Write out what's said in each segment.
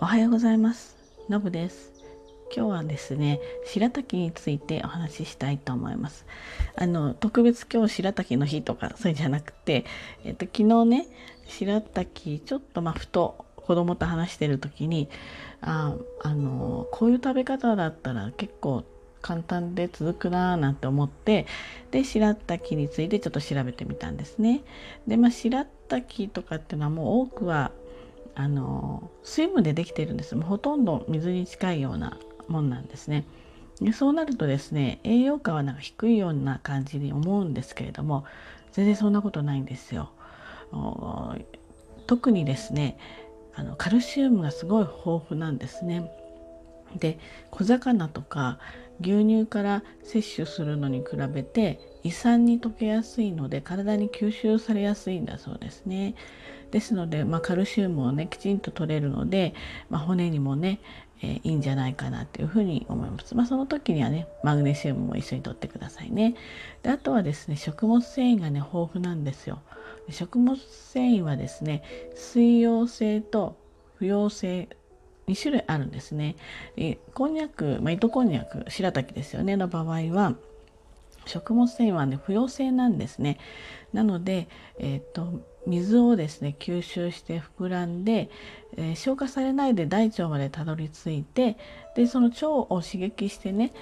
おはようございます。のぶです。今日はですね、白滝についてお話ししたいと思います。特別今日白滝の日とかそうじゃなくて、昨日ね、白滝ちょっとふと子供と話してる時にこういう食べ方だったら結構簡単で続くななんて思って、で白滝についてちょっと調べてみたんですね。で白滝とかっていうのはもう多くは水分でできているんです。もうほとんど水に近いようなもんなんですね。でそうなるとですね、栄養価は低いような感じに思うんですけれども、全然そんなことないんですよ。特にですね、カルシウムがすごい豊富なんですね。で小魚とか牛乳から摂取するのに比べて胃酸に溶けやすいので、体に吸収されやすいんだそうですね。ですので、カルシウムをねきちんと取れるので、骨にもね、いいんじゃないかなというふうに思います。その時にはねマグネシウムも一緒に取ってくださいね。であとはですね、食物繊維がね豊富なんですよ。食物繊維はですね、水溶性と不溶性2種類あるんですね。こんにゃく、糸こんにゃく、白滝ですよねの場合は、食物繊維は不溶性なんですね。なので、水をですね吸収して膨らんで、消化されないで大腸までたどり着いて、でその腸を刺激してね、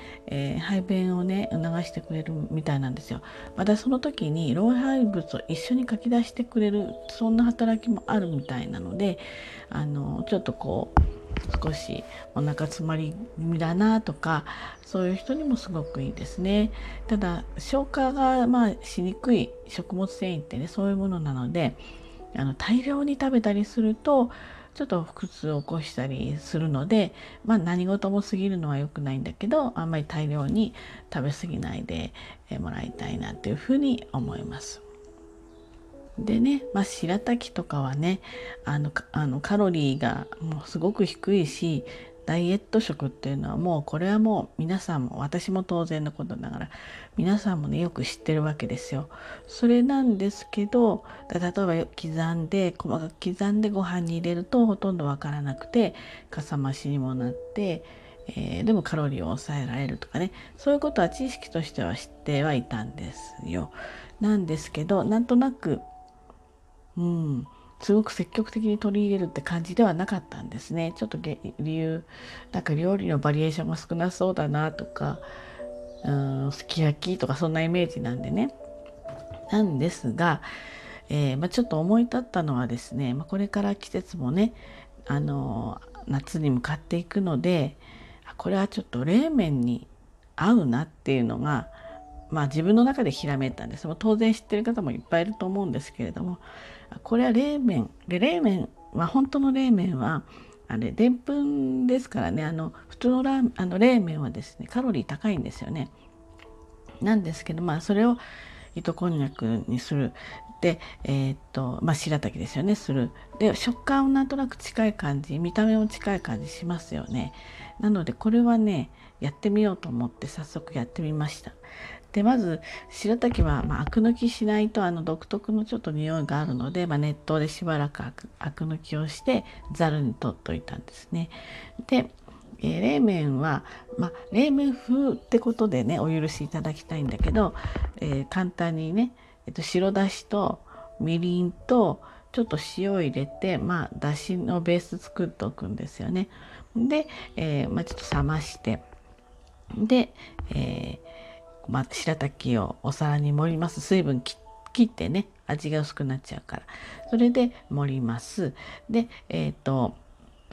排便をね促してくれるみたいなんですよ。またその時に老廃物を一緒にかき出してくれる、そんな働きもあるみたいなので、ちょっと少しお腹詰まり気味だなとか、そういう人にもすごくいいですね。ただ消化がしにくい食物繊維ってね、そういうものなので、大量に食べたりするとちょっと腹痛を起こしたりするので、何事も過ぎるのは良くないんだけど、あんまり大量に食べ過ぎないでもらいたいなというふうに思います。でね、白滝とかはね、カロリーがもうすごく低いし、ダイエット食っていうのはもうこれはもう皆さんも、私も当然のことながら皆さんもねよく知ってるわけですよ。それなんですけど、例えば細かく刻んでご飯に入れるとほとんどわからなくて、かさ増しにもなって、でもカロリーを抑えられるとかね、そういうことは知識としては知ってはいたんですよ。なんですけど、なんとなくすごく積極的に取り入れるって感じではなかったんですね。ちょっと理由、料理のバリエーションが少なそうだなとか、すき焼きとかそんなイメージなんでね。なんですが、ちょっと思い立ったのはですね、これから季節もね、夏に向かっていくので、これはちょっと冷麺に合うなっていうのが自分の中でひらめいたんです。当然知ってる方もいっぱいいると思うんですけれども、これは冷麺で、本当の冷麺はでんぷんですからね。普通の冷麺はですねカロリー高いんですよね。なんですけど、それを糸こんにゃくにする、で白滝ですよねする、で食感をなんとなく近い感じ、見た目も近い感じしますよね。なのでこれはねやってみようと思って早速やってみました。でまず白滝はアク抜きしないと独特のちょっと匂いがあるので、熱湯でしばらくアク抜きをしてざるに取っといたんですね。で冷麺は、冷麺風ってことでねお許しいただきたいんだけど、簡単にね、白だしとみりんとちょっと塩を入れて、だしのベース作っておくんですよね。で、ちょっと冷まして、で、白滝をお皿に盛ります。水分切ってね味が薄くなっちゃうから、それで盛ります。で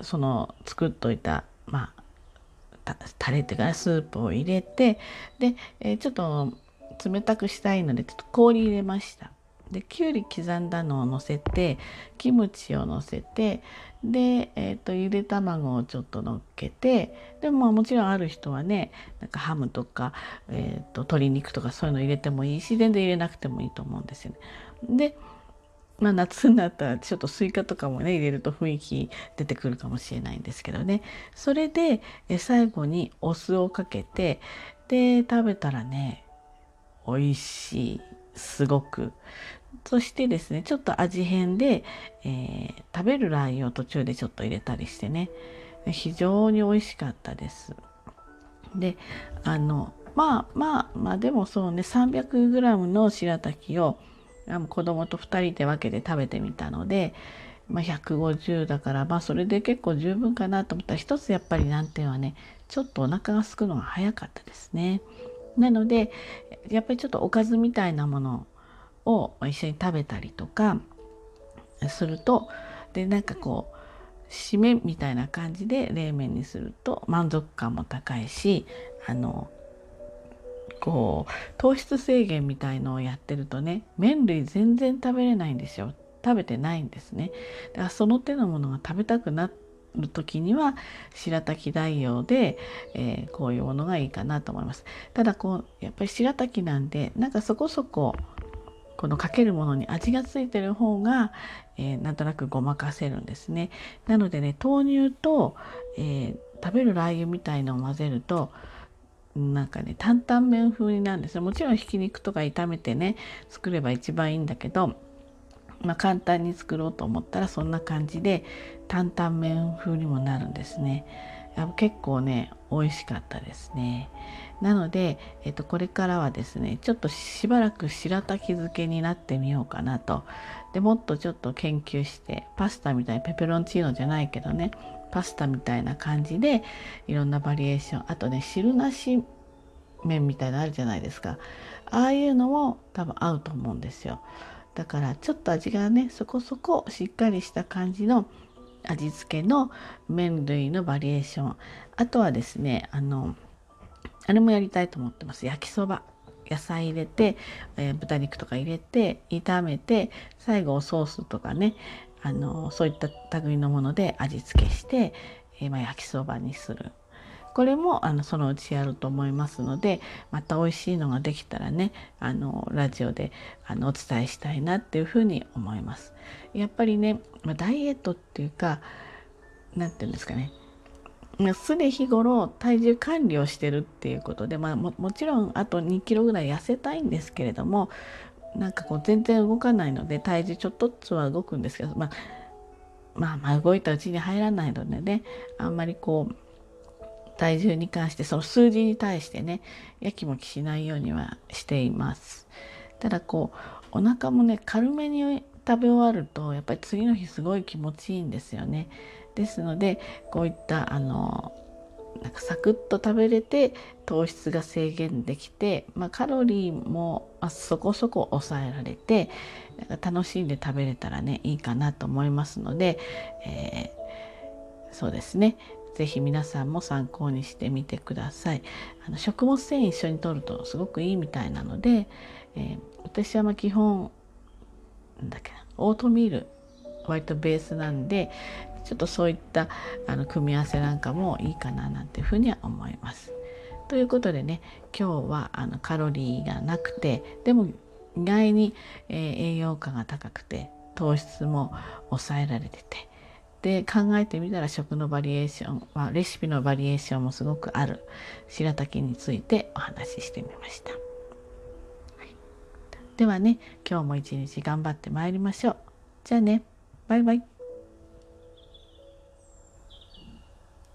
その作っといたタレっていうかスープを入れて、で、ちょっと冷たくしたいのでちょっと氷入れました。できゅうり刻んだのをのせて、キムチをのせて、で、ゆで卵をちょっとのっけて、でももちろんある人はねハムとか、鶏肉とかそういうの入れてもいいし、全然入れなくてもいいと思うんですよね。で夏になったらちょっとスイカとかもね入れると雰囲気出てくるかもしれないんですけどね。それで最後にお酢をかけて、で食べたらね美味しい、すごく。そしてですね、ちょっと味変で、食べるラー油を途中でちょっと入れたりしてね、非常に美味しかったです。で、まあでもそうね、300g の白滝を子供と2人で分けて食べてみたので、150だから、それで結構十分かなと思ったら、一つやっぱり難点はね、ちょっとお腹が空くのが早かったですね。なのでやっぱりちょっとおかずみたいなものを一緒に食べたりとかすると、でなんかこう締めみたいな感じで冷麺にすると満足感も高いし、こう糖質制限みたいのをやってるとね、麺類全然食べれないんですよ。食べてないんですね。だからその手のものが食べたくなる時には白滝代用で、こういうものがいいかなと思います。ただこうやっぱり白滝なんで、なんかそこそここのかけるものに味がついてる方が、なんとなくごまかせるんですね。なのでね、豆乳と、食べるラー油みたいのを混ぜるとなんかね、担々麺風になるんですよ。もちろんひき肉とか炒めてね作れば一番いいんだけど、簡単に作ろうと思ったらそんな感じで担々麺風にもなるんですね。結構ね美味しかったですね。なので、これからはですね、ちょっとしばらく白滝漬けになってみようかなと。でもっとちょっと研究して、パスタみたいにペペロンチーノじゃないけどね、パスタみたいな感じでいろんなバリエーション、あとね汁なし麺みたいなのあるじゃないですか。ああいうのも多分合うと思うんですよ。だからちょっと味がねそこそこしっかりした感じの味付けの麺類のバリエーション、あとはですね、あれもやりたいと思ってます。焼きそば、野菜入れて、豚肉とか入れて炒めて、最後ソースとかね、そういった類のもので味付けして、焼きそばにする。これもそのうちやると思いますので、また美味しいのができたらね、ラジオでお伝えしたいなっていうふうに思います。やっぱりね、ダイエットっていうか、なんていうんですかね、常日頃体重管理をしてるっていうことで、もちろんあと2キロぐらい痩せたいんですけれども、なんかこう全然動かないので、体重ちょっとずつは動くんですけど、動いたうちに入らないのでね、あんまりこう体重に関して、その数字に対してねやきもきしないようにはしています。ただこうお腹もね軽めに食べ終わるとやっぱり次の日すごい気持ちいいんですよね。ですのでこういったなんかサクッと食べれて糖質が制限できて、カロリーもそこそこ抑えられて、なんか楽しんで食べれたらねいいかなと思いますので、そうですね、ぜひ皆さんも参考にしてみてください。食物繊維一緒に摂るとすごくいいみたいなので、私は基本オートミール割とベースなんで、ちょっとそういった組み合わせなんかもいいかななんていうふうには思います。ということでね、今日はカロリーがなくて、でも意外に栄養価が高くて糖質も抑えられてて、で考えてみたら食のバリエーション、レシピのバリエーションもすごくある白滝についてお話ししてみました。はい、ではね、今日も一日頑張ってまいりましょう。じゃあね、バイバイ。